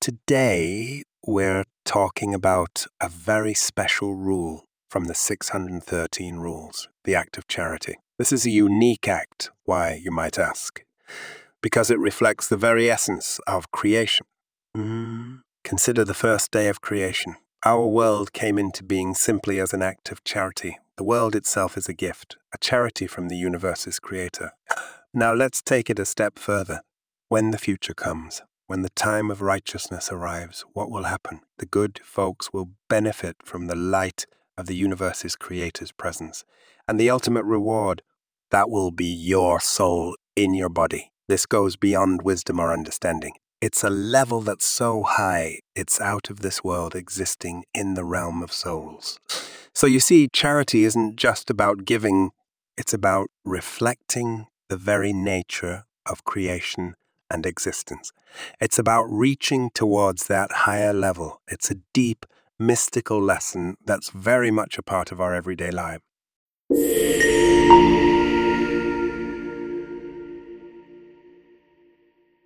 Today, we're talking about a very special rule from the 613 rules, the act of charity. This is a unique act, why, you might ask, because it reflects the very essence of creation. Consider the first day of creation. Our world came into being simply as an act of charity. The world itself is a gift, a charity from the universe's creator. Now let's take it a step further. When the future comes, when the time of righteousness arrives, what will happen? The good folks will benefit from the light of the universe's creator's presence. And the ultimate reward, that will be your soul in your body. This goes beyond wisdom or understanding. It's a level that's so high, it's out of this world, existing in the realm of souls. So you see, charity isn't just about giving, it's about reflecting the very nature of creation and existence. It's about reaching towards that higher level. It's a deep, mystical lesson that's very much a part of our everyday life.